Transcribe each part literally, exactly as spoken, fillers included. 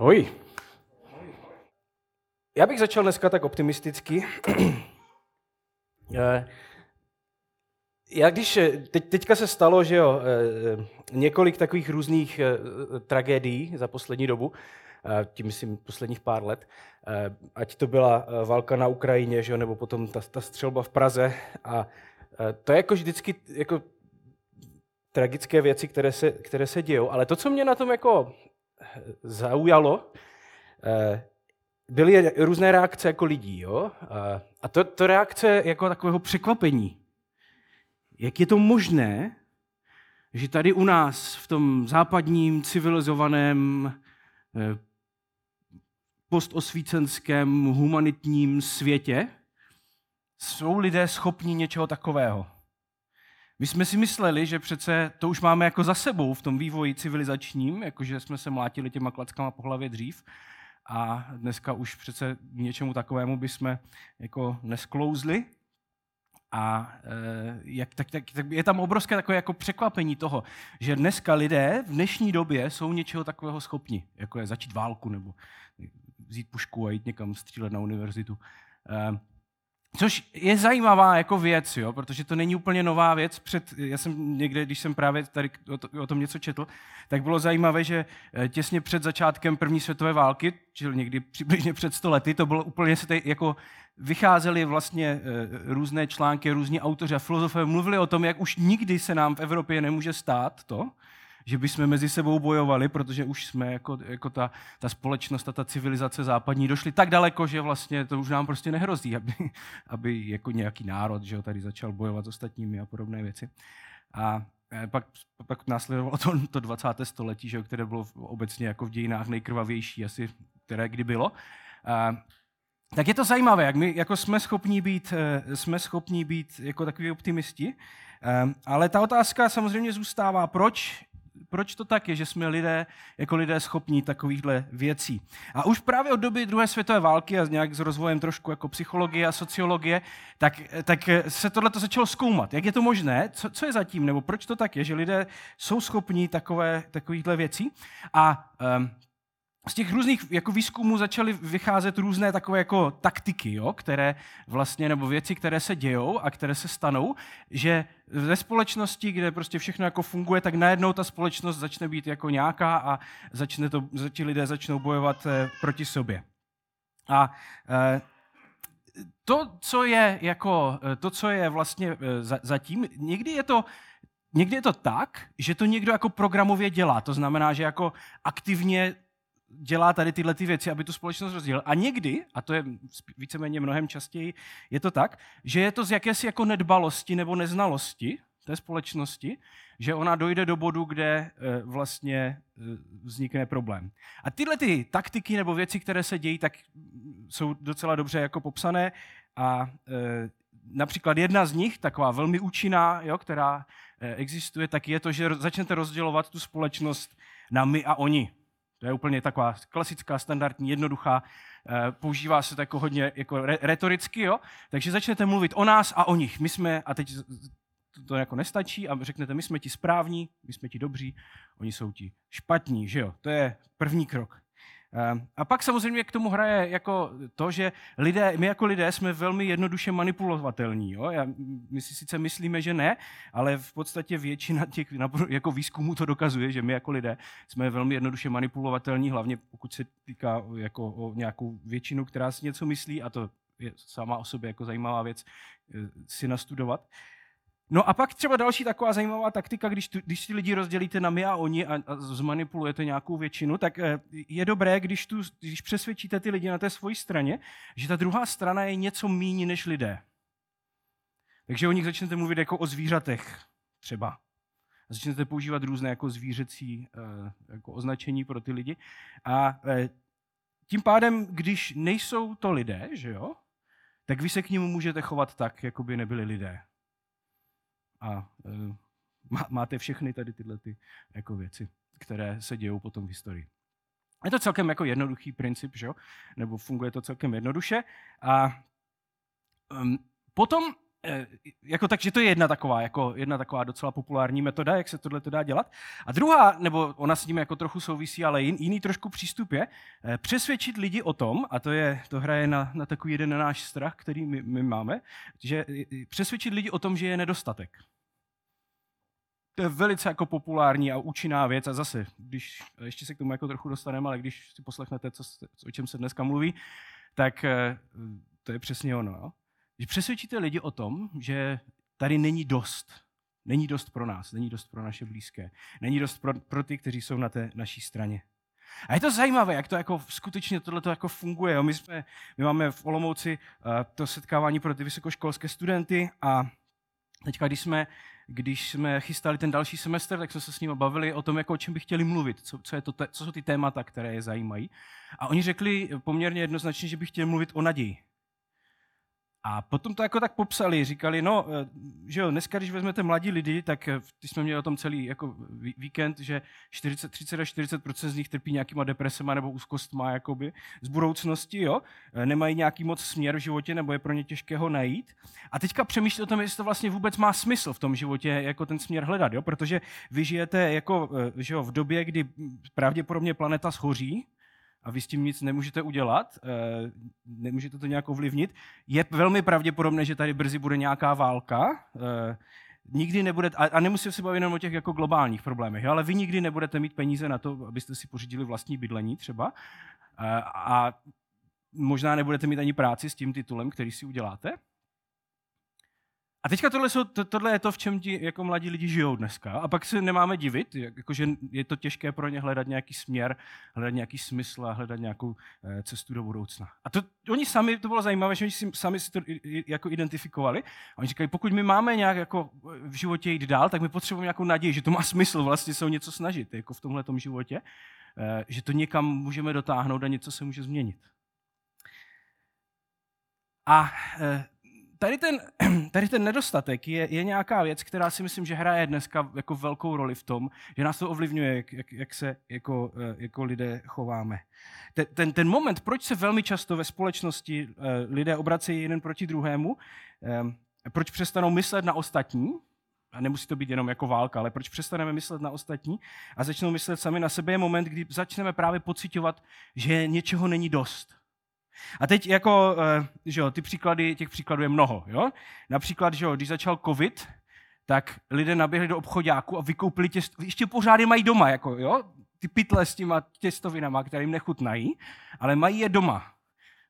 Hoj. Já bych začal dneska tak optimisticky. Já když, teď, teďka se stalo, že jo, několik takových různých tragédií za poslední dobu, tím myslím posledních pár let, ať to byla válka na Ukrajině, že jo, nebo potom ta, ta střelba v Praze. A to je jako vždycky jako tragické věci, které se, které se dějou. Ale to, co mě na tom jako zaujalo, byly různé reakce jako lidí, jo? A to, to reakce jako takového překvapení. Jak je to možné, že tady u nás v tom západním, civilizovaném, postosvícenském, humanitním světě jsou lidé schopni něčeho takového? My jsme si mysleli, že přece to už máme jako za sebou v tom vývoji civilizačním, jakože jsme se mlátili těma klackama po hlavě dřív, a dneska už přece něčemu takovému bychom jako nesklouzli. A e, jak, tak, tak, tak je tam obrovské takové jako překvapení toho, že dneska lidé v dnešní době jsou něčeho takového schopni, jako je začít válku nebo vzít pušku a jít někam střílet na univerzitu. E, což je zajímavá jako věc, jo, protože to není úplně nová věc. Před, já jsem někde, když jsem právě tady o tom něco četl, tak bylo zajímavé, že těsně před začátkem první světové války, čili někdy přibližně před sto lety, to bylo úplně jako vycházely vlastně různé články, různí autoři a filozofové mluvili o tom, jak už nikdy se nám v Evropě nemůže stát to, že bychom mezi sebou bojovali, protože už jsme jako, jako ta, ta společnost a ta civilizace západní došli tak daleko, že vlastně to už nám prostě nehrozí, aby, aby jako nějaký národ, že jo, tady začal bojovat s ostatními a podobné věci. A pak, pak následovalo to, to dvacáté století, že jo, které bylo obecně jako v dějinách nejkrvavější, asi které kdy bylo. A tak je to zajímavé, jak my jako jsme schopni být, jsme schopni být jako takoví optimisti, ale ta otázka samozřejmě zůstává, proč Proč to tak je, že jsme lidé, jako lidé schopní takovýchhle věcí. A už právě od doby druhé světové války a nějak s rozvojem trošku jako psychologie a sociologie, tak, tak se tohleto začalo zkoumat. Jak je to možné? Co, co je za tím? Nebo proč to tak je, že lidé jsou schopní takové, takovýchhle věcí? A um, z těch různých jako výzkumů začaly vycházet různé takové jako taktiky, jo, které vlastně, nebo věci, které se dějou a které se stanou, že ve společnosti, kde prostě všechno jako funguje, tak najednou ta společnost začne být jako nějaká a začne to, ti lidé začnou bojovat eh, proti sobě. A eh, to, co je jako, to, co je vlastně eh, za, zatím, někdy je to někdy je to tak, že to někdo jako programově dělá. To znamená, že jako aktivně dělá tady tyhle ty věci, aby tu společnost rozdělil. A někdy, a to je víceméně mnohem častěji, je to tak, že je to z jakési jako nedbalosti nebo neznalosti té společnosti, že ona dojde do bodu, kde vlastně vznikne problém. A tyhle ty taktiky nebo věci, které se dějí, tak jsou docela dobře jako popsané. A například jedna z nich, taková velmi účinná, jo, která existuje, tak je to, že začnete rozdělovat tu společnost na my a oni. To je úplně taková klasická, standardní, jednoduchá, používá se to jako hodně jako retoricky, jo? Takže začnete mluvit o nás a o nich. My jsme, a teď to jako nestačí, a řeknete, my jsme ti správní, my jsme ti dobří, oni jsou ti špatní, že jo? To je první krok. A pak samozřejmě k tomu hraje jako to, že lidé, my jako lidé jsme velmi jednoduše manipulovatelní. Jo? My si sice myslíme, že ne, ale v podstatě většina těch jako výzkumů to dokazuje, že my jako lidé jsme velmi jednoduše manipulovatelní, hlavně pokud se týká jako o nějakou většinu, která si něco myslí, a to je sama o sobě jako zajímavá věc si nastudovat. No a pak třeba další taková zajímavá taktika, když, tu, když ty lidi rozdělíte na my a oni a, a zmanipulujete nějakou většinu, tak je dobré, když, tu, když přesvědčíte ty lidi na té svojí straně, že ta druhá strana je něco míň než lidé. Takže o nich začnete mluvit jako o zvířatech třeba. A začnete používat různé jako zvířecí jako označení pro ty lidi. A tím pádem, když nejsou to lidé, že jo, tak vy se k nim můžete chovat tak, jako by nebyli lidé. A e, máte všechny tady tyhle ty, jako věci, které se dějou potom v historii. Je to celkem jako jednoduchý princip, že jo? Nebo funguje to celkem jednoduše. A um, potom jako takže to je jedna taková, jako jedna taková docela populární metoda, jak se tohle to dá dělat. A druhá, nebo ona s tím jako trochu souvisí, ale jin, jiný trošku přístup je, přesvědčit lidi o tom, a to, je, to hraje na, na takový jeden náš strach, který my, my máme, že přesvědčit lidi o tom, že je nedostatek. To je velice jako populární a účinná věc a zase, když ještě se k tomu jako trochu dostaneme, ale když si poslechnete, co, o čem se dneska mluví, tak to je přesně ono. Že přesvědčíte lidi o tom, že tady není dost. Není dost pro nás, není dost pro naše blízké. Není dost pro, pro ty, kteří jsou na té naší straně. A je to zajímavé, jak to jako skutečně tohleto jako funguje. Jo? My, jsme, my máme v Olomouci uh, to setkávání pro ty vysokoškolské studenty a teďka, když jsme, když jsme chystali ten další semestr, tak jsme se s nimi bavili o tom, jako o čem by chtěli mluvit, co, co, je to, co jsou ty témata, které je zajímají. A oni řekli poměrně jednoznačně, že by chtěli mluvit o naději. A potom to jako tak popsali, říkali, no, že jo, dneska, když vezmete mladí lidi, tak ty jsme měli o tom celý jako víkend, že čtyřicet, třicet až čtyřicet procent z nich trpí nějakýma depresema nebo úzkostma jakoby z budoucnosti, jo, nemají nějaký moc směr v životě nebo je pro ně těžké ho najít. A teďka přemýšlíte o tom, jestli to vlastně vůbec má smysl v tom životě jako ten směr hledat, jo, protože vy žijete jako, že jo, v době, kdy pravděpodobně planeta schoří, a vy s tím nic nemůžete udělat, nemůžete to nějak ovlivnit. Je velmi pravděpodobné, že tady brzy bude nějaká válka. Nikdy nebudete, a nemusím se bavit jenom o těch jako globálních problémech, ale vy nikdy nebudete mít peníze na to, abyste si pořídili vlastní bydlení třeba. A možná nebudete mít ani práci s tím titulem, který si uděláte. A teďka tohle, jsou, to, tohle je to, v čem ti jako mladí lidi žijou dneska. A pak se nemáme divit, jako, že je to těžké pro ně hledat nějaký směr, hledat nějaký smysl a hledat nějakou eh, cestu do budoucna. A to, oni sami, to bylo zajímavé, že oni si, sami si to jako identifikovali. A oni říkají, pokud my máme nějak jako v životě jít dál, tak my potřebujeme nějakou naději, že to má smysl vlastně se o něco snažit jako v tomhletom životě, eh, že to někam můžeme dotáhnout a něco se může změnit. A eh, Tady ten, tady ten nedostatek je, je nějaká věc, která si myslím, že hraje dneska jako velkou roli v tom, že nás to ovlivňuje, jak, jak, jak se jako, jako lidé chováme. Ten, ten, ten moment, proč se velmi často ve společnosti lidé obracejí jeden proti druhému, proč přestanou myslet na ostatní, a nemusí to být jenom jako válka, ale proč přestaneme myslet na ostatní a začnou myslet sami na sebe, je moment, kdy začneme právě pociťovat, že něčeho není dost. A teď jako, že jo, ty příklady, těch příkladů je mnoho, jo? Například, že jo, když začal covid, tak lidé naběhli do obchoďáku a vykoupili těsto, ještě pořád je mají doma, jako, jo? Ty pytle s těma těstovinama, které jim nechutnají, ale mají je doma,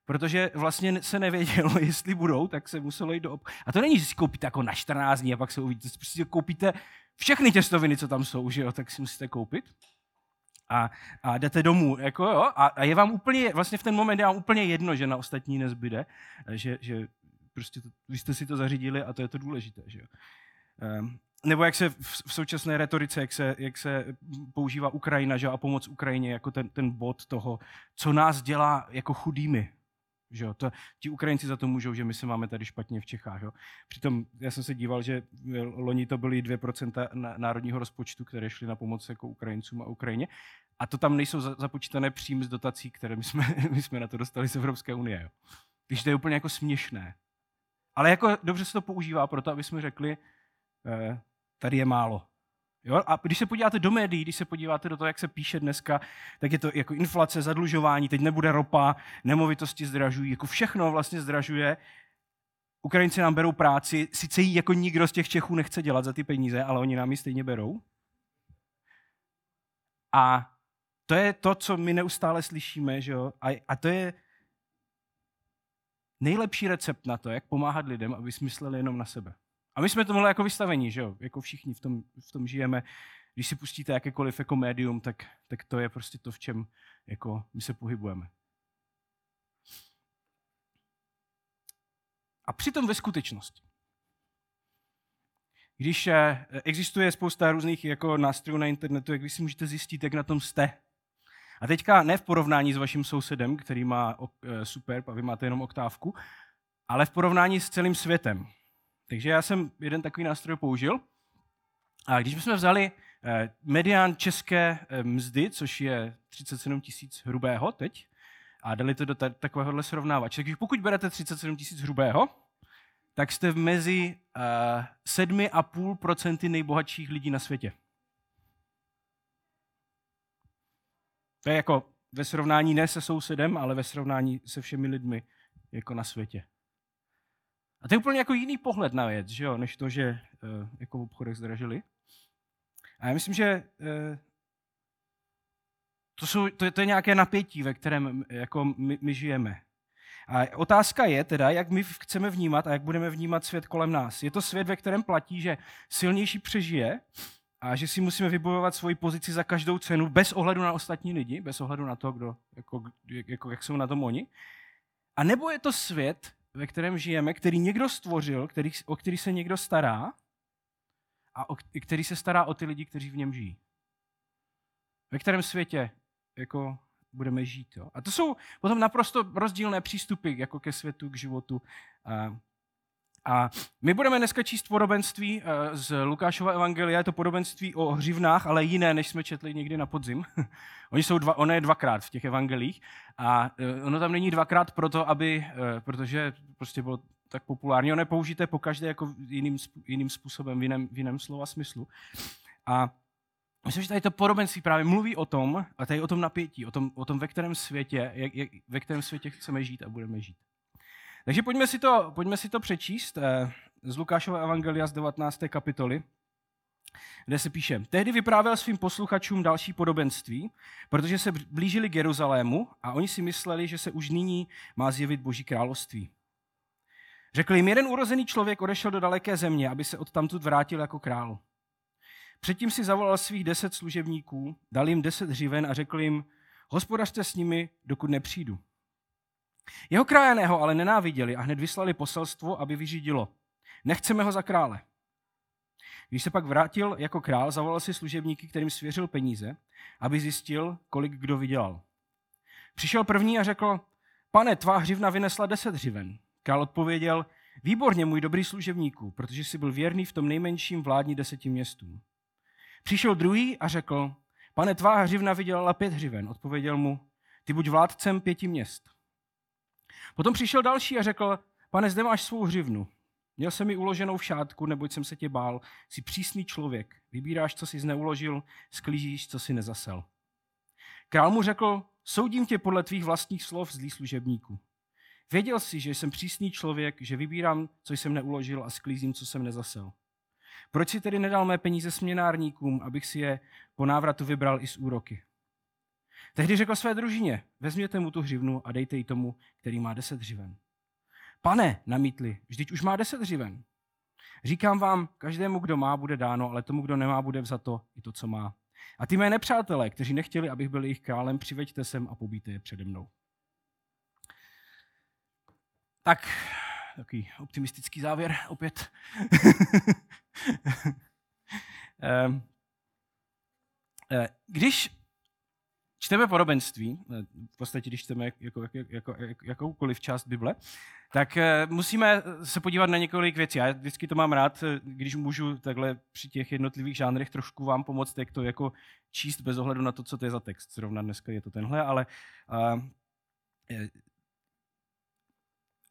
protože vlastně se nevědělo, jestli budou, tak se muselo jít do obchodu. A to není, že si koupíte jako na čtrnáct dní a pak se uvidíte, prostě koupíte všechny těstoviny, co tam jsou, že jo, tak si musíte koupit. A, a jdete domů, jako jo, a, a je vám úplně, vlastně v ten moment je vám úplně jedno, že na ostatní nezbyde, že, že prostě to, vy jste si to zařídili a to je to důležité, že jo. Um, nebo jak se v, v současné retorice, jak se, jak se používá Ukrajina, že jo, a pomoc Ukrajině jako ten, ten bod toho, co nás dělá jako chudými, že jo. To, ti Ukrajinci za to můžou, že my se máme tady špatně v Čechách, jo. Přitom já jsem se díval, že loni to byly dvě procenta národního rozpočtu, které šly na pomoc jako Ukrajincům a Ukrajině. A to tam nejsou započítané příjmy z dotací, které my jsme, my jsme na to dostali z Evropské unie, jo. Takže to je úplně jako směšné. Ale jako dobře se to používá proto, aby jsme řekli, eh, tady je málo. Jo? A když se podíváte do médií, když se podíváte do toho, jak se píše dneska, tak je to jako inflace, zadlužování, teď nebude ropa, nemovitosti zdražují, jako všechno vlastně zdražuje. Ukrajinci nám berou práci, sice jí jako nikdo z těch Čechů nechce dělat za ty peníze, ale oni nám ji stejně berou. A to je to, co my neustále slyšíme, že jo? A, a to je nejlepší recept na to, jak pomáhat lidem, aby mysleli jenom na sebe. A my jsme tomuhle jako vystavení, že jo, jako všichni v tom, v tom žijeme. Když si pustíte jakékoliv jako médium, tak, tak to je prostě to, v čem jako my se pohybujeme. A přitom ve skutečnosti, když existuje spousta různých jako nástrojů na internetu, jak vy si můžete zjistit, jak na tom jste. A teďka ne v porovnání s vaším sousedem, který má Superb a vy máte jenom oktávku, ale v porovnání s celým světem. Takže já jsem jeden takový nástroj použil. A když bychom vzali medián české mzdy, což je třicet sedm tisíc hrubého teď, a dali to do takovéhohle srovnávače. Takže pokud berete třicet sedm tisíc hrubého, tak jste mezi sedm celá pět procenta nejbohatších lidí na světě. To je jako ve srovnání ne se sousedem, ale ve srovnání se všemi lidmi jako na světě. A to je úplně jako jiný pohled na věc, že jo, než to, že jako v obchodech zdražili. A já myslím, že to, jsou, to, je, to je nějaké napětí, ve kterém jako my, my žijeme. A otázka je teda, jak my chceme vnímat a jak budeme vnímat svět kolem nás. Je to svět, ve kterém platí, že silnější přežije a že si musíme vybojovat svoji pozici za každou cenu, bez ohledu na ostatní lidi, bez ohledu na to, kdo, jako, jako, jak jsou na tom oni. A nebo je to svět, ve kterém žijeme, který někdo stvořil, který, o který se někdo stará a o, který se stará o ty lidi, kteří v něm žijí. Ve kterém světě jako budeme žít. Jo? A to jsou potom naprosto rozdílné přístupy jako ke světu, k životu. A my budeme dneska číst podobenství z Lukášova evangelia. Je to podobenství o hřivnách, ale jiné, než jsme četli někdy na podzim. Oni jsou dva, ono je dvakrát v těch evangelích. A ono tam není dvakrát proto, aby, protože prostě bylo tak populární. Ono je použité pokaždé jako jiným, jiným způsobem, v jiném, v jiném slova smyslu. A myslím, že tady to podobenství právě mluví o tom, a tady o tom napětí, o tom, o tom ve kterém světě, jak, jak, ve kterém světě chceme žít a budeme žít. Takže pojďme si to, pojďme si to přečíst z Lukášova evangelia z devatenácté kapitoly, kde se píše: Tehdy vyprávěl svým posluchačům další podobenství, protože se blížili k Jeruzalému a oni si mysleli, že se už nyní má zjevit Boží království. Řekl jim: jeden urozený člověk odešel do daleké země, aby se odtamtud vrátil jako král. Předtím si zavolal svých deset služebníků, dal jim deset hřiven a řekl jim: hospodařte s nimi, dokud nepřijdu. Jeho krajeného ale nenáviděli a hned vyslali poselstvo, aby vyřídilo: nechceme ho za krále. Když se pak vrátil jako král, zavolal si služebníky, kterým svěřil peníze, aby zjistil, kolik kdo vydělal. Přišel první a řekl: pane, tvá hřivna vynesla deset hřiven. Král odpověděl: výborně, můj dobrý služebníku, protože jsi byl věrný v tom nejmenším, vládni deseti městům. Přišel druhý a řekl: pane, tvá hřivna vydělala pět hřiven. Odpověděl mu: ty buď vládcem pěti měst. Potom přišel další a řekl: pane, zde máš svou hřivnu. Měl jsem ji uloženou v šátku, neboť jsem se tě bál. Jsi přísný člověk, vybíráš, co jsi neuložil, sklížíš, co jsi nezasel. Král mu řekl: soudím tě podle tvých vlastních slov, zlý služebníku. Věděl jsi, že jsem přísný člověk, že vybírám, co jsem neuložil a sklízím, co jsem nezasel. Proč si tedy nedal mé peníze směnárníkům, abych si je po návratu vybral i z úroky? Tehdy řekl své družině: vezměte mu tu hřivnu a dejte ji tomu, který má deset hřiven. Pane, namítli, vždyť už má deset hřiven. Říkám vám, každému, kdo má, bude dáno, ale tomu, kdo nemá, bude vzato i to, co má. A ty mé nepřátelé, kteří nechtěli, abych byl jejich králem, přiveďte sem a pobíjte je přede mnou. Tak, takový optimistický závěr opět. Když čteme podobenství, v podstatě když čteme jako, jako, jako, jakoukoliv část Bible, tak musíme se podívat na několik věcí. Já vždycky to mám rád, když můžu takhle při těch jednotlivých žánrech trošku vám pomoct, jak to jako číst bez ohledu na to, co to je za text. Zrovna dneska je to tenhle, ale... A,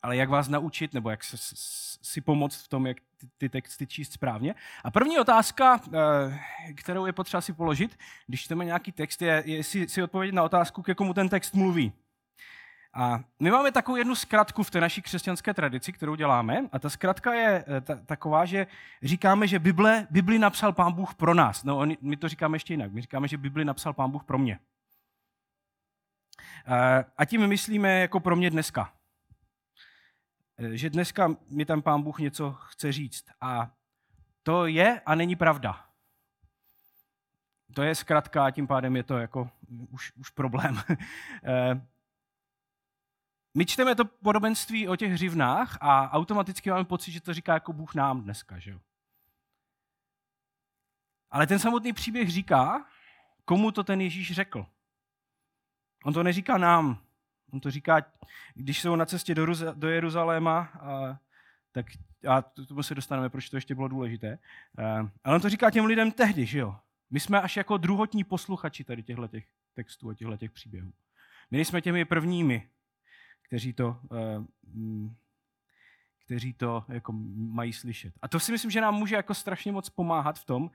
ale jak vás naučit, nebo jak si pomoct v tom, jak ty texty číst správně. A první otázka, kterou je potřeba si položit, když čteme nějaký text, je, je si, si odpovědět na otázku, k jakomu ten text mluví. A my máme takovou jednu zkratku v té naší křesťanské tradici, kterou děláme, a ta zkratka je ta, taková, že říkáme, že Bible, Bibli napsal Pán Bůh pro nás. No, on, my to říkáme ještě jinak. My říkáme, že Bibli napsal Pán Bůh pro mě. A tím myslíme jako pro mě dneska. Že dneska mi tam Pán Bůh něco chce říct. A to je a není pravda. To je zkratka a tím pádem je to jako už, už problém. My čteme to podobenství o těch hřivnách a automaticky máme pocit, že to říká jako Bůh nám dneska. Že? Ale ten samotný příběh říká, komu to ten Ježíš řekl. On to neříká nám. On to říká, když jsou na cestě do, Ruza, do Jeruzaléma, a, tak, a k tomu se dostaneme, proč to ještě bylo důležité. A, ale on to říká těm lidem tehdy, že jo? My jsme až jako druhotní posluchači tady těchto textů a těchto příběhů. My jsme těmi prvními, kteří to, kteří to jako mají slyšet. A to si myslím, že nám může jako strašně moc pomáhat v tom,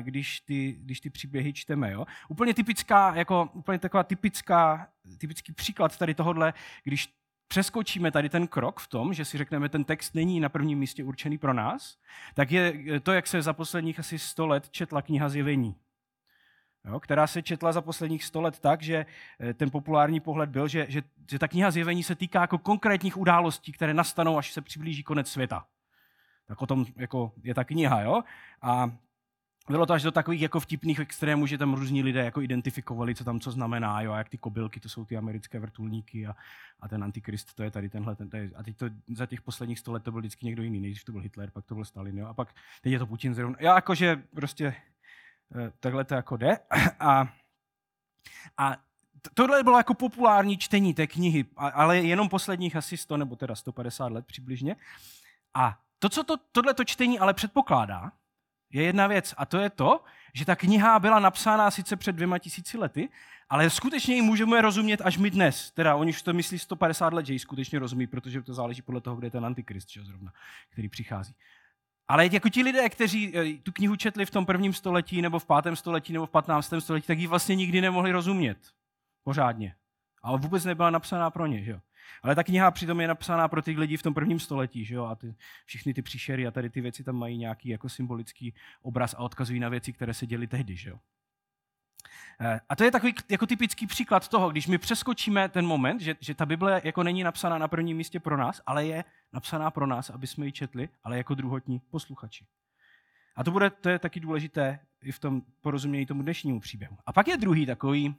když ty, když ty příběhy čteme. Jo? Úplně typická, jako úplně taková typická, typický příklad tady tohodle, když přeskočíme tady ten krok v tom, že si řekneme, ten text není na prvním místě určený pro nás, tak je to, jak se za posledních asi sto let četla kniha Zjevení. Jo, která se četla za posledních sto let tak, že ten populární pohled byl, že, že, že ta kniha Zjevení se týká jako konkrétních událostí, které nastanou, až se přiblíží konec světa. Tak o tom jako je ta kniha. Jo? A bylo to až do takových jako vtipných extrémů, že tam různí lidé jako identifikovali, co tam co znamená, jo? A jak ty kobylky, to jsou ty americké vrtulníky a, a ten antikrist, to je tady tenhle. Ten, tady, a teď to za těch posledních sto let to byl vždycky někdo jiný. Nejdřív to byl Hitler, pak to byl Stalin, jo? A pak teď je to Putin zrovna. Já jakože prostě... Takhle to jako jde. A, a tohle bylo jako populární čtení té knihy, ale jenom posledních asi sto nebo teda sto padesát let přibližně. A to, co to, tohleto čtení ale předpokládá, je jedna věc. A to je to, že ta kniha byla napsána sice před dvěma tisíci lety, ale skutečně ji můžeme rozumět až my dnes. Teda oni už to myslí sto padesát let, že ji skutečně rozumí, protože to záleží podle toho, kde je ten antikrist, že, zrovna, který přichází. Ale jako ti lidé, kteří tu knihu četli v tom prvním století, nebo v pátém století, nebo v patnáctém století, tak ji vlastně nikdy nemohli rozumět pořádně. Ale vůbec nebyla napsaná pro ně. Že jo? Ale ta kniha přitom je napsaná pro ty lidi v tom prvním století. Že jo? A ty, všichni ty příšery a tady ty věci tam mají nějaký jako symbolický obraz a odkazují na věci, které se děly tehdy. Že jo? A to je takový jako typický příklad toho, když my přeskočíme ten moment, že, že ta Bible jako není napsaná na prvním místě pro nás, ale je napsaná pro nás, aby jsme ji četli, ale jako druhotní posluchači. A to, bude, to je taky důležité i v tom porozumění tomu dnešnímu příběhu. A pak je druhý takový,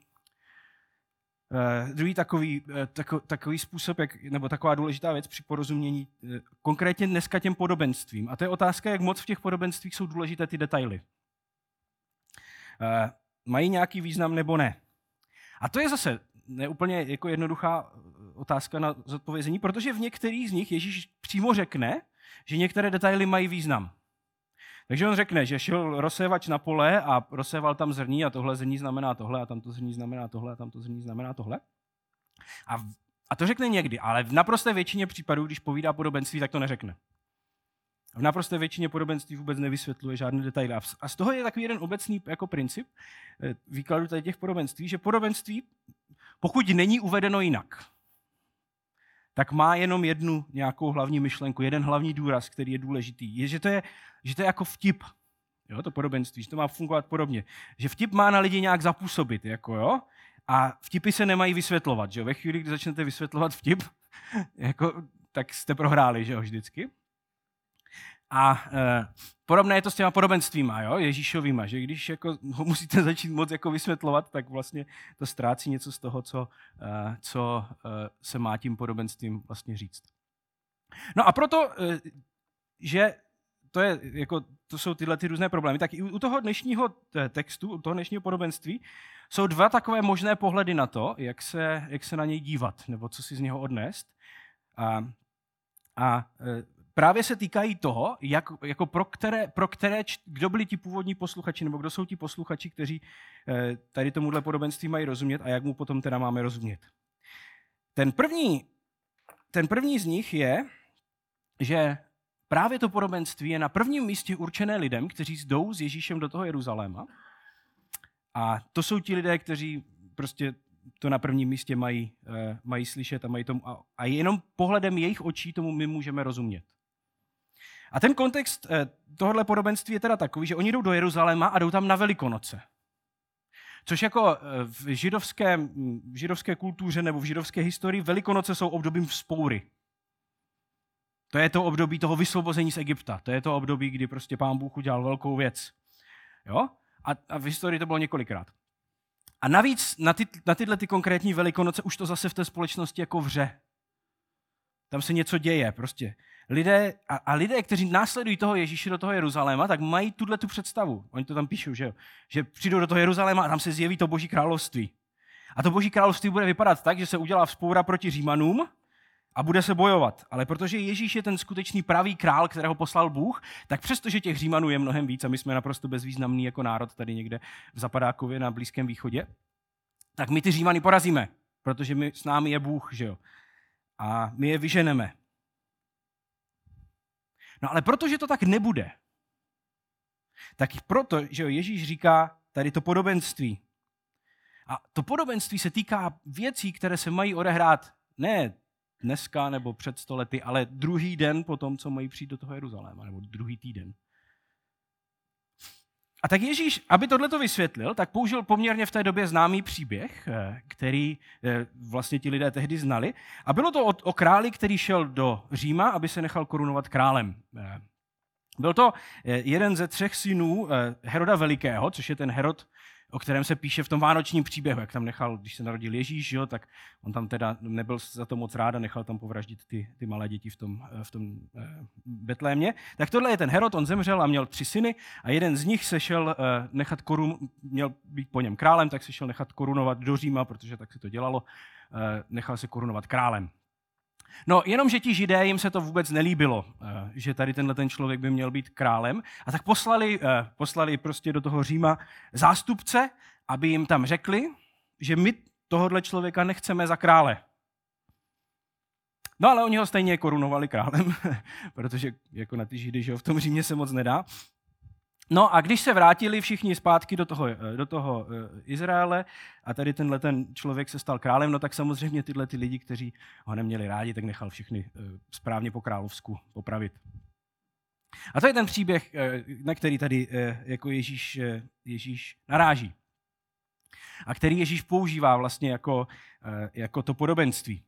eh, druhý takový, eh, tako, takový způsob, jak, nebo taková důležitá věc při porozumění eh, konkrétně dneska těm podobenstvím. A to je otázka, jak moc v těch podobenstvích jsou důležité ty detaily. Eh, Mají nějaký význam nebo ne? A to je zase neúplně jako jednoduchá otázka na zodpovězení, protože v některých z nich Ježíš přímo řekne, že některé detaily mají význam. Takže on řekne, že šel rozsévač na pole a rozséval tam zrní a tohle zrní znamená tohle a tamto zrní znamená tohle a tamto zrní znamená tohle. A, a to řekne někdy, ale v naprosté většině případů, když povídá podobenství, tak to neřekne. V naprosté většině podobenství vůbec nevysvětluje žádné detaily. A z toho je takový jeden obecný jako princip výkladu tady těch podobenství, že podobenství, pokud není uvedeno jinak, tak má jenom jednu nějakou hlavní myšlenku, jeden hlavní důraz, který je důležitý. Je, že to je, že to je jako vtip, jo, to podobenství, že to má fungovat podobně. Že vtip má na lidi nějak zapůsobit, jako jo, a vtipy se nemají vysvětlovat, že jo. Ve chvíli, kdy začnete vysvětlovat vtip, jako, tak jste prohráli, že jo, vždycky. A e, podobné je to s těma podobenstvíma, jo, Ježíšovýma, že když jako ho musíte začít moc jako vysvětlovat, tak vlastně to ztrácí něco z toho, co, e, co e, se má tím podobenstvím vlastně říct. No a proto, e, že to, je, jako, to jsou tyhle ty různé problémy, tak i u toho dnešního textu, u toho dnešního podobenství, jsou dva takové možné pohledy na to, jak se, jak se na něj dívat, nebo co si z něho odnést. A, a e, Právě se týkají toho, jak, jako pro které, pro které, kdo byli ti původní posluchači, nebo kdo jsou ti posluchači, kteří tady tomuhle podobenství mají rozumět a jak mu potom teda máme rozumět. Ten první, ten první z nich je, že právě to podobenství je na prvním místě určené lidem, kteří jdou s Ježíšem do toho Jeruzaléma. A to jsou ti lidé, kteří prostě to na prvním místě mají, mají slyšet a, mají tomu, a jenom pohledem jejich očí tomu my můžeme rozumět. A ten kontext tohohle podobenství je teda takový, že oni jdou do Jeruzaléma a jdou tam na Velikonoce. Což jako v židovské, v židovské kultuře nebo v židovské historii Velikonoce jsou obdobím vzpoury. To je to období toho vysvobození z Egypta. To je to období, kdy prostě Pán Bůh udělal velkou věc. Jo? A, a v historii to bylo několikrát. A navíc na, ty, na tyhle ty konkrétní Velikonoce už to zase v té společnosti jako vře. Tam se něco děje prostě. Lidé, a, a lidé, kteří následují toho Ježíše do toho Jeruzaléma, tak mají tuhle tu představu. Oni to tam píšou, že jo? Že přijdou do toho Jeruzaléma a tam se zjeví to Boží království. A to Boží království bude vypadat tak, že se udělá vzpoura proti Římanům a bude se bojovat. Ale protože Ježíš je ten skutečný pravý král, kterého poslal Bůh, tak přestože těch Římanů je mnohem víc a my jsme naprosto bezvýznamný jako národ tady někde v Zapadákově na Blízkém východě, tak my ty Římany porazíme, protože my, s námi je Bůh, že jo? A my je vyženeme. No ale protože to tak nebude, tak proto, že Ježíš říká tady to podobenství. A to podobenství se týká věcí, které se mají odehrát ne dneska nebo před sto lety, ale druhý den po tom, co mají přijít do toho Jeruzaléma, nebo druhý týden. A tak Ježíš, aby tohleto vysvětlil, tak použil poměrně v té době známý příběh, který vlastně ti lidé tehdy znali. A bylo to o králi, který šel do Říma, aby se nechal korunovat králem. Byl to jeden ze třech synů Heroda Velikého, což je ten Herod, o kterém se píše v tom vánočním příběhu, jak tam nechal, když se narodil Ježíš, jo, tak on tam teda nebyl za to moc rád a nechal tam povraždit ty, ty malé děti v tom, v tom Betlémě. Tak tohle je ten Herod, on zemřel a měl tři syny a jeden z nich se šel nechat korun, měl být po něm králem, tak se šel nechat korunovat do Říma, protože tak se to dělalo, nechal se korunovat králem. No, jenomže ti Židé, jim se to vůbec nelíbilo, že tady tenhle ten člověk by měl být králem. A tak poslali, poslali prostě do toho Říma zástupce, aby jim tam řekli, že my tohohle člověka nechceme za krále. No ale oni ho stejně korunovali králem, protože jako na ty Židy, že v tom Římě se moc nedá. No a když se vrátili všichni zpátky do toho, do toho Izraele a tady tenhle ten člověk se stal králem, no tak samozřejmě tyhle ty lidi, kteří ho neměli rádi, tak nechal všechny správně po královsku popravit. A to je ten příběh, na který tady jako Ježíš, Ježíš naráží. A který Ježíš používá vlastně jako, jako to podobenství.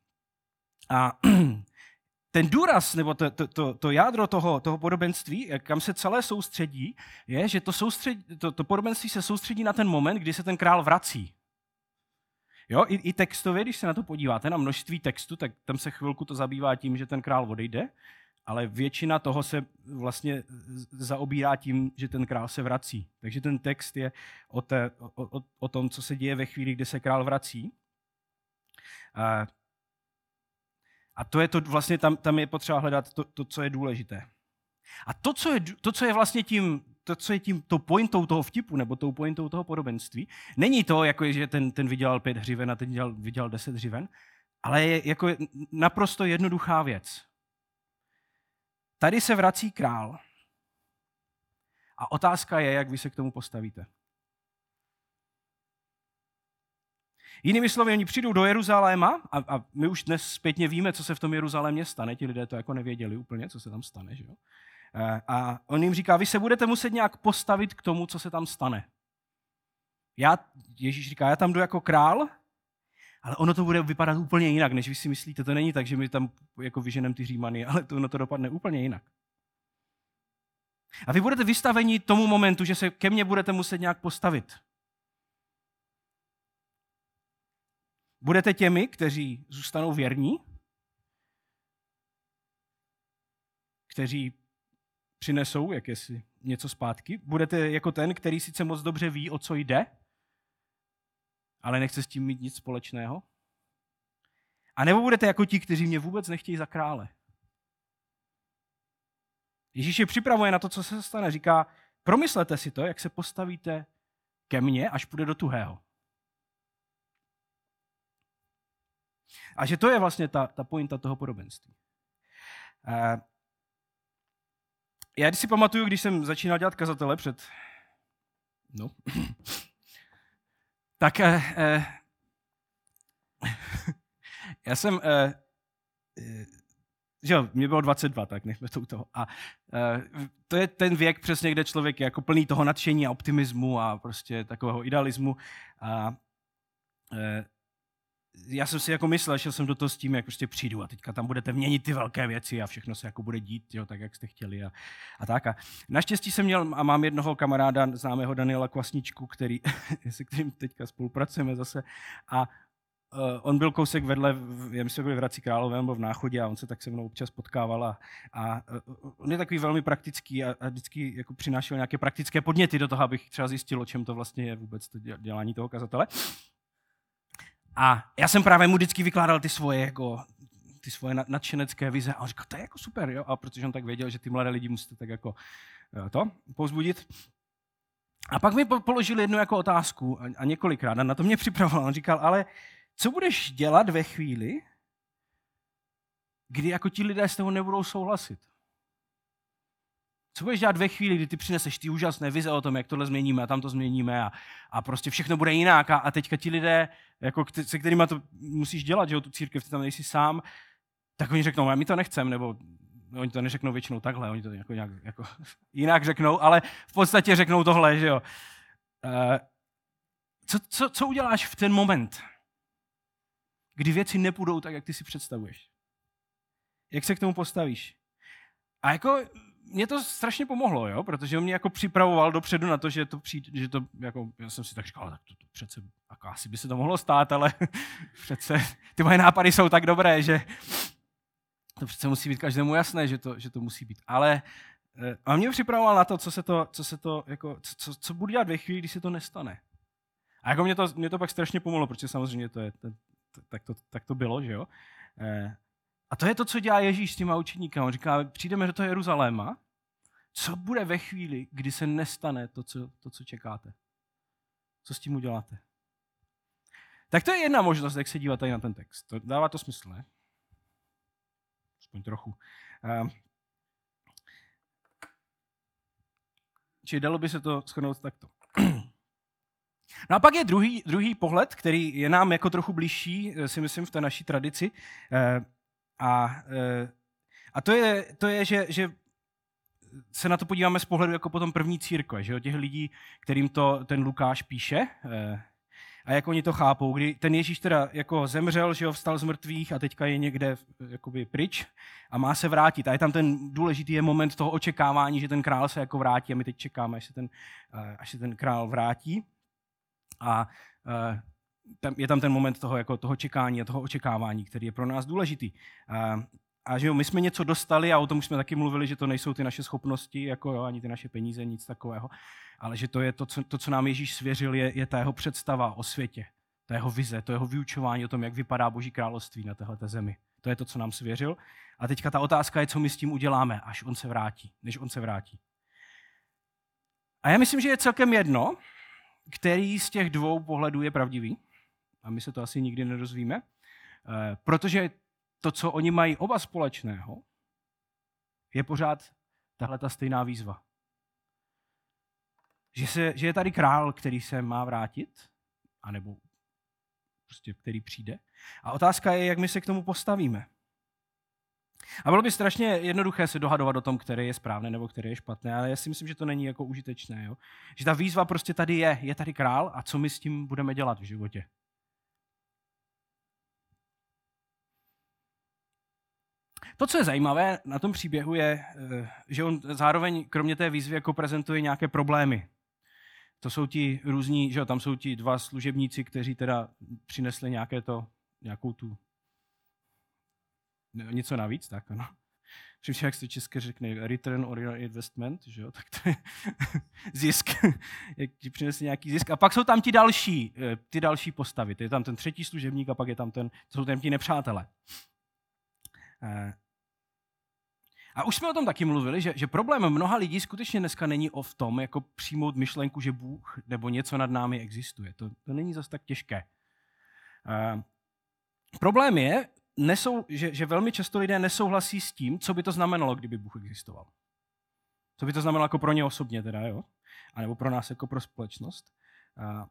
A ten důraz, nebo to, to, to jádro toho, toho podobenství, kam se celé soustředí, je, že to, soustředí, to, to podobenství se soustředí na ten moment, kdy se ten král vrací. Jo, i, i textově, když se na to podíváte, na množství textu, tak tam se chvilku to zabývá tím, že ten král odejde, ale většina toho se vlastně zaobírá tím, že ten král se vrací. Takže ten text je o, té, o, o, o tom, co se děje ve chvíli, kdy se král vrací. A A to je to, vlastně tam, tam je potřeba hledat to, to, co je důležité. A to, co je, to, co je vlastně tím, to, co je tím, to pointou toho vtipu, nebo tou pointou toho podobenství, není to, jako je, že ten, ten vydělal pět hřiven a ten dělal, vydělal deset hřiven, ale je jako naprosto jednoduchá věc. Tady se vrací král a otázka je, jak vy se k tomu postavíte. Jinými slovy, oni přijdou do Jeruzaléma a, a my už dnes zpětně víme, co se v tom Jeruzalémě stane. Ti lidé to jako nevěděli úplně, co se tam stane. Že jo? A on jim říká, vy se budete muset nějak postavit k tomu, co se tam stane. Já, Ježíš říká, já tam jdu jako král, ale ono to bude vypadat úplně jinak, než vy si myslíte. To není tak, že my tam jako vyženeme ty Římany, ale to, ono to dopadne úplně jinak. A vy budete vystaveni tomu momentu, že se ke mně budete muset nějak postavit. Budete těmi, kteří zůstanou věrní, kteří přinesou jakési něco zpátky. Budete jako ten, který sice moc dobře ví, o co jde, ale nechce s tím mít nic společného. A nebo budete jako ti, kteří mě vůbec nechtějí za krále. Ježíš je připravuje na to, co se stane. Říká, promyslete si to, jak se postavíte ke mně, až půjde do tuhého. A že to je vlastně ta, ta pointa toho podobenství. Já když si pamatuju, když jsem začínal dělat kazatele před... No. Tak... Eh, eh, já jsem... Eh, eh, že jo, mě bylo dvacet dva, tak nechme to u toho. A eh, to je ten věk přesně, kde člověk je jako plný toho nadšení a optimismu a prostě takového idealismu. A... Eh, Já jsem si jako myslel, šel jsem do toho s tím, jak prostě přijdu a teďka tam budete měnit ty velké věci a všechno se jako bude dít, jo, tak jak jste chtěli a, a tak. A naštěstí jsem měl a mám jednoho kamaráda, známého Daniela Kvasničku, který, se kterým teďka spolupracujeme zase. A uh, on byl kousek vedle, já myslím, že byli v Hradci Královém, byl v Náchodě a on se tak se mnou občas potkával. A, a uh, on je takový velmi praktický a, a vždycky jako přinášel nějaké praktické podněty do toho, abych třeba zjistil, o čem to vlastně je vůbec to dělání toho kazatele. A já jsem právě mu vždycky vykládal ty svoje, jako, ty svoje nadšenecké vize a on říkal, to je jako super, jo? A protože on tak věděl, že ty mladé lidi musíte tak jako to povzbudit. A pak mi položil jednu jako otázku a několikrát a na to mě připravoval. On říkal, ale co budeš dělat ve chvíli, kdy jako ti lidé s tebou nebudou souhlasit? Co budeš dělat ve chvíli, kdy ty přineseš ty úžasné vize o tom, jak tohle změníme a tam to změníme a, a prostě všechno bude jinak. A, a teďka ti lidé, jako, se kterými to musíš dělat, že jo, tu církev, ty tam nejsi sám, tak oni řeknou, já my to nechcem, nebo oni to neřeknou většinou takhle, oni to jako nějak jako, jinak řeknou, ale v podstatě řeknou tohle, že jo. Co, co, co uděláš v ten moment, kdy věci nepůjdou tak, jak ty si představuješ? Jak se k tomu postavíš? A jako mě to strašně pomohlo, jo, protože on mě jako připravoval dopředu na to, že to přijde, že to jako já jsem si tak říkal, tak to, to přece jako asi by se to mohlo stát, ale přece ty moje nápady jsou tak dobré, že to přece musí být každému jasné, že to, že to musí být. Ale a mě připravoval na to, co se to, co se to jako co, co budu dělat ve chvíli, kdy se to nestane. A jako mě to mě to pak strašně pomohlo, protože samozřejmě to je to, to, tak to tak to bylo, že jo? E, A to je to, co dělá Ježíš s těma učeníky. On říká, přijdeme do toho Jeruzaléma, co bude ve chvíli, kdy se nestane to, co, to, co čekáte? Co s tím uděláte? Tak to je jedna možnost, jak se dívat tady na ten text. To, dává to smysl, ne? Aspoň trochu. Um, či dalo by se to shrnout takto. No a pak je druhý, druhý pohled, který je nám jako trochu blížší, si myslím, v té naší tradici. A, a to je, to je že, že se na to podíváme z pohledu jako potom první církve, že jo, těch lidí, kterým to ten Lukáš píše a jak oni to chápou, kdy ten Ježíš teda jako zemřel, že jo, vstal z mrtvých a teďka je někde jakoby pryč a má se vrátit a je tam ten důležitý je moment toho očekávání, že ten král se jako vrátí a my teď čekáme, až se ten, až se ten král vrátí a tam, je tam ten moment toho, jako, toho čekání a toho očekávání, který je pro nás důležitý. A, a že jo, my jsme něco dostali a o tom už jsme taky mluvili, že to nejsou ty naše schopnosti, jako jo, ani ty naše peníze, nic takového, ale že to je to, co, to, co nám Ježíš svěřil, je, je ta jeho představa o světě, ta jeho vize, to jeho vyučování o tom, jak vypadá Boží království na téhleté zemi. To je to, co nám svěřil. A teďka ta otázka je, co my s tím uděláme, až on se vrátí, než on se vrátí. A já myslím, že je celkem jedno, který z těch dvou pohledů je pravdivý. A my se to asi nikdy nedozvíme, protože to, co oni mají oba společného, je pořád tahle ta stejná výzva. Že, se, že je tady král, který se má vrátit, anebo prostě který přijde. A otázka je, jak my se k tomu postavíme. A bylo by strašně jednoduché se dohadovat o tom, které je správné nebo které je špatné, ale já si myslím, že to není jako užitečné. Jo? Že ta výzva prostě tady je, je tady král a co my s tím budeme dělat v životě. To, co je zajímavé na tom příběhu, je, že on zároveň kromě té výzvy jako prezentuje nějaké problémy. To jsou ti různí, že jo, tam jsou ti dva služebníci, kteří teda přinesli nějaké to, nějakou tu, něco navíc, tak ano. Přičemž, jak se česky řekne, return or investment, že jo, tak to je zisk, jak ti přinesli nějaký zisk. A pak jsou tam ti další, ty další postavy. Je tam ten třetí služebník a pak je tam ten, jsou tam ti nepřátelé. A už jsme o tom taky mluvili, že, že problém mnoha lidí skutečně dneska není o v tom, jako přijmout myšlenku, že Bůh nebo něco nad námi existuje. To, to není zas tak těžké. Uh, problém je, nesou, že, že velmi často lidé nesouhlasí s tím, co by to znamenalo, kdyby Bůh existoval. Co by to znamenalo jako pro ně osobně teda, jo? A nebo pro nás jako pro společnost. Uh,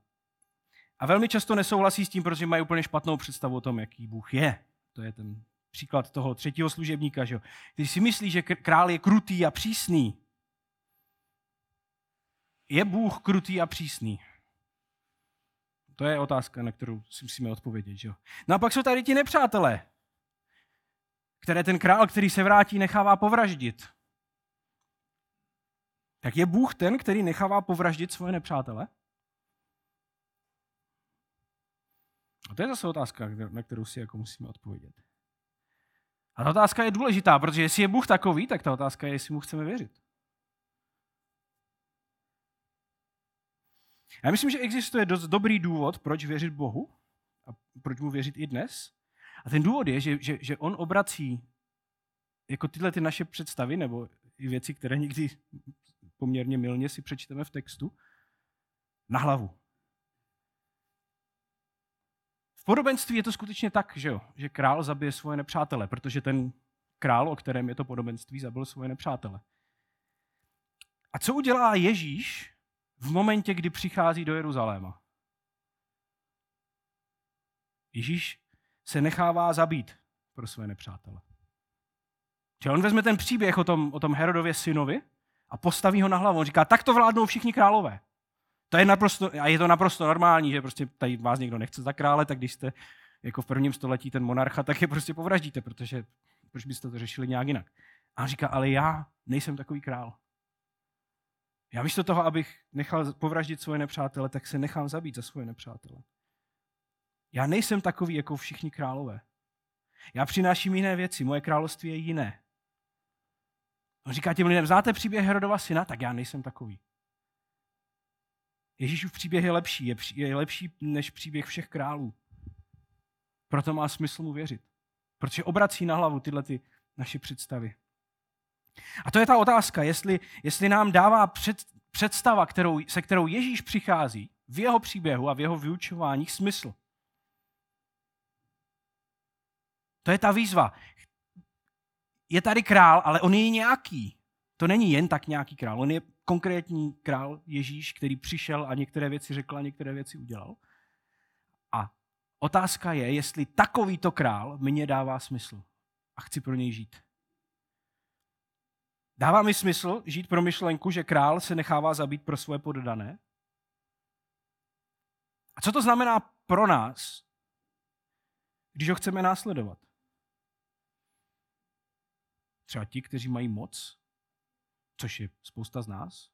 a velmi často nesouhlasí s tím, protože mají úplně špatnou představu o tom, jaký Bůh je. To je ten příklad toho třetího služebníka, že jo? Když si myslí, že král je krutý a přísný. Je Bůh krutý a přísný? To je otázka, na kterou si musíme odpovědět, že jo? No a pak jsou tady ti nepřátelé, které ten král, který se vrátí, nechává povraždit. Tak je Bůh ten, který nechává povraždit svoje nepřátele? A to je zase otázka, na kterou si jako musíme odpovědět. A ta otázka je důležitá, protože jestli je Bůh takový, tak ta otázka je, jestli mu chceme věřit. Já myslím, že existuje dost dobrý důvod, proč věřit Bohu a proč mu věřit i dnes. A ten důvod je, že, že, že on obrací jako tyhle ty naše představy nebo i věci, které někdy poměrně mylně si přečteme v textu, na hlavu. Podobenství je to skutečně tak, že, jo? Že král zabije svoje nepřátele, protože ten král, o kterém je to podobenství, zabil svoje nepřátele. A co udělá Ježíš v momentě, kdy přichází do Jeruzaléma? Ježíš se nechává zabít pro své nepřátele. Čili on vezme ten příběh o tom, o tom Herodově synovi a postaví ho na hlavu. On říká, tak to vládnou všichni králové. To je naprosto, a je to naprosto normální, že prostě tady vás někdo nechce za krále, tak když jste jako v prvním století ten monarcha, tak je prostě povraždíte, protože proč byste to řešili nějak jinak. A on říká, ale já nejsem takový král. Já místo toho, abych nechal povraždit svoje nepřátele, tak se nechám zabít za svoje nepřátele. Já nejsem takový jako všichni králové. Já přináším jiné věci, moje království je jiné. On říká těm lidem, znáte příběh Herodova syna? Tak já nejsem takový. Ježíšův příběh je lepší, je, je lepší než příběh všech králů. Proto má smysl mu věřit. Protože obrací na hlavu tyhle ty naše představy. A to je ta otázka, jestli, jestli nám dává před, představa, kterou, se kterou Ježíš přichází v jeho příběhu a v jeho vyučování smysl. To je ta výzva. Je tady král, ale on je nějaký. To není jen tak nějaký král. On je konkrétní král Ježíš, který přišel a některé věci řekl a některé věci udělal. A otázka je, jestli takovýto král mně dává smysl a chci pro něj žít. Dává mi smysl žít pro myšlenku, že král se nechává zabít pro svoje poddané? A co to znamená pro nás, když ho chceme následovat? Třeba ti, kteří mají moc, což je spousta z nás.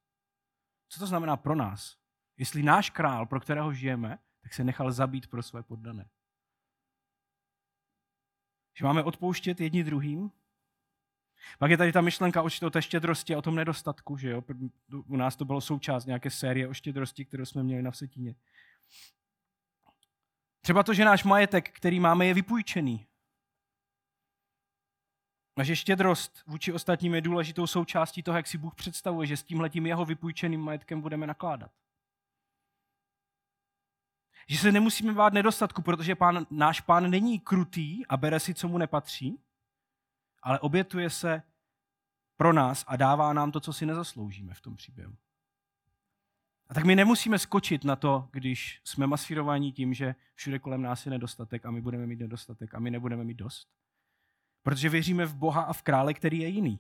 Co to znamená pro nás? Jestli náš král, pro kterého žijeme, tak se nechal zabít pro své poddané. Že máme odpouštět jedni druhým. Pak je tady ta myšlenka o té štědrosti, o tom nedostatku, že jo? U nás to bylo součást nějaké série o štědrosti, kterou jsme měli na Vsetíně. Třeba to, že náš majetek, který máme, je vypůjčený. A že štědrost vůči ostatním je důležitou součástí toho, jak si Bůh představuje, že s tímhletím jeho vypůjčeným majetkem budeme nakládat. Že se nemusíme bát nedostatku, protože pán, náš pán není krutý a bere si, co mu nepatří, ale obětuje se pro nás a dává nám to, co si nezasloužíme v tom příběhu. A tak my nemusíme skočit na to, když jsme masírovaní tím, že všude kolem nás je nedostatek a my budeme mít nedostatek a my nebudeme mít dost. Protože věříme v Boha a v krále, který je jiný.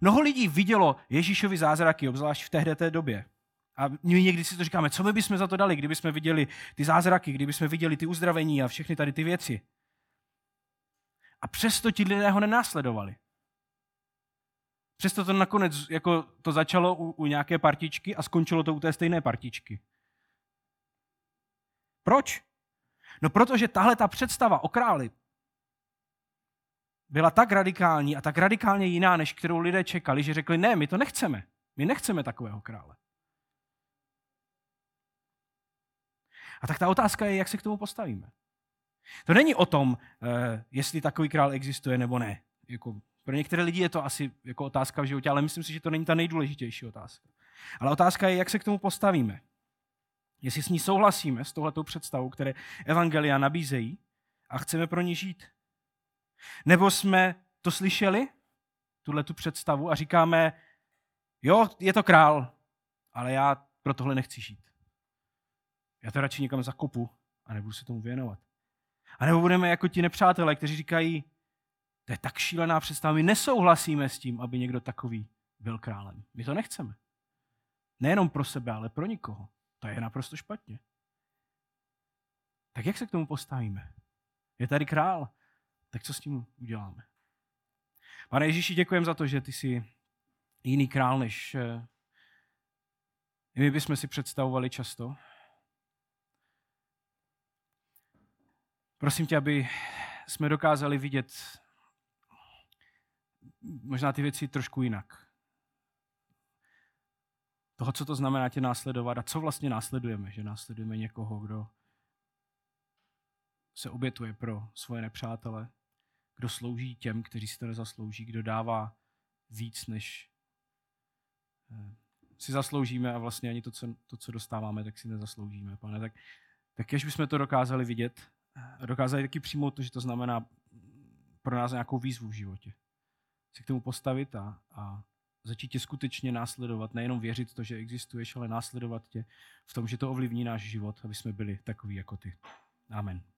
Mnoho lidí vidělo Ježíšovi zázraky, obzvlášť v tehdy té době. A my někdy si to říkáme, co my bychom za to dali, kdybychom viděli ty zázraky, kdybychom viděli ty uzdravení a všechny tady ty věci. A přesto ti lidé ho nenásledovali. Přesto to nakonec jako to začalo u, u nějaké partičky a skončilo to u té stejné partičky. Proč? No protože tahle ta představa o králi byla tak radikální a tak radikálně jiná, než kterou lidé čekali, že řekli, ne, my to nechceme. My nechceme takového krále. A tak ta otázka je, jak se k tomu postavíme. To není o tom, jestli takový král existuje nebo ne. Jako pro některé lidi je to asi jako otázka v životě, ale myslím si, že to není ta nejdůležitější otázka. Ale otázka je, jak se k tomu postavíme. Jestli s ní souhlasíme, s touhletou představou, které evangelia nabízejí a chceme pro ní žít. Nebo jsme to slyšeli, tuhletu představu, a říkáme, jo, je to král, ale já pro tohle nechci žít. Já to radši někam zakopu a nebudu se tomu věnovat. A nebo budeme jako ti nepřátelé, kteří říkají, to je tak šílená představa, my nesouhlasíme s tím, aby někdo takový byl králem. My to nechceme. Nejenom pro sebe, ale pro nikoho. To je naprosto špatně. Tak jak se k tomu postavíme? Je tady král, tak co s tím uděláme? Pane Ježíši, děkujeme za to, že ty jsi jiný král, než my bychom si představovali často. Prosím tě, aby jsme dokázali vidět možná ty věci trošku jinak. Toho, co to znamená tě následovat a co vlastně následujeme, že následujeme někoho, kdo se obětuje pro svoje nepřátele, kdo slouží těm, kteří si to nezaslouží, kdo dává víc, než si zasloužíme a vlastně ani to, co, to, co dostáváme, tak si nezasloužíme. Pane, tak, tak když bychom to dokázali vidět, a dokázali taky přijmout to, že to znamená pro nás nějakou výzvu v životě. Se k tomu postavit a, a začít tě skutečně následovat, nejenom věřit to, že existuješ, ale následovat tě v tom, že to ovlivní náš život, aby jsme byli takoví jako ty. Amen.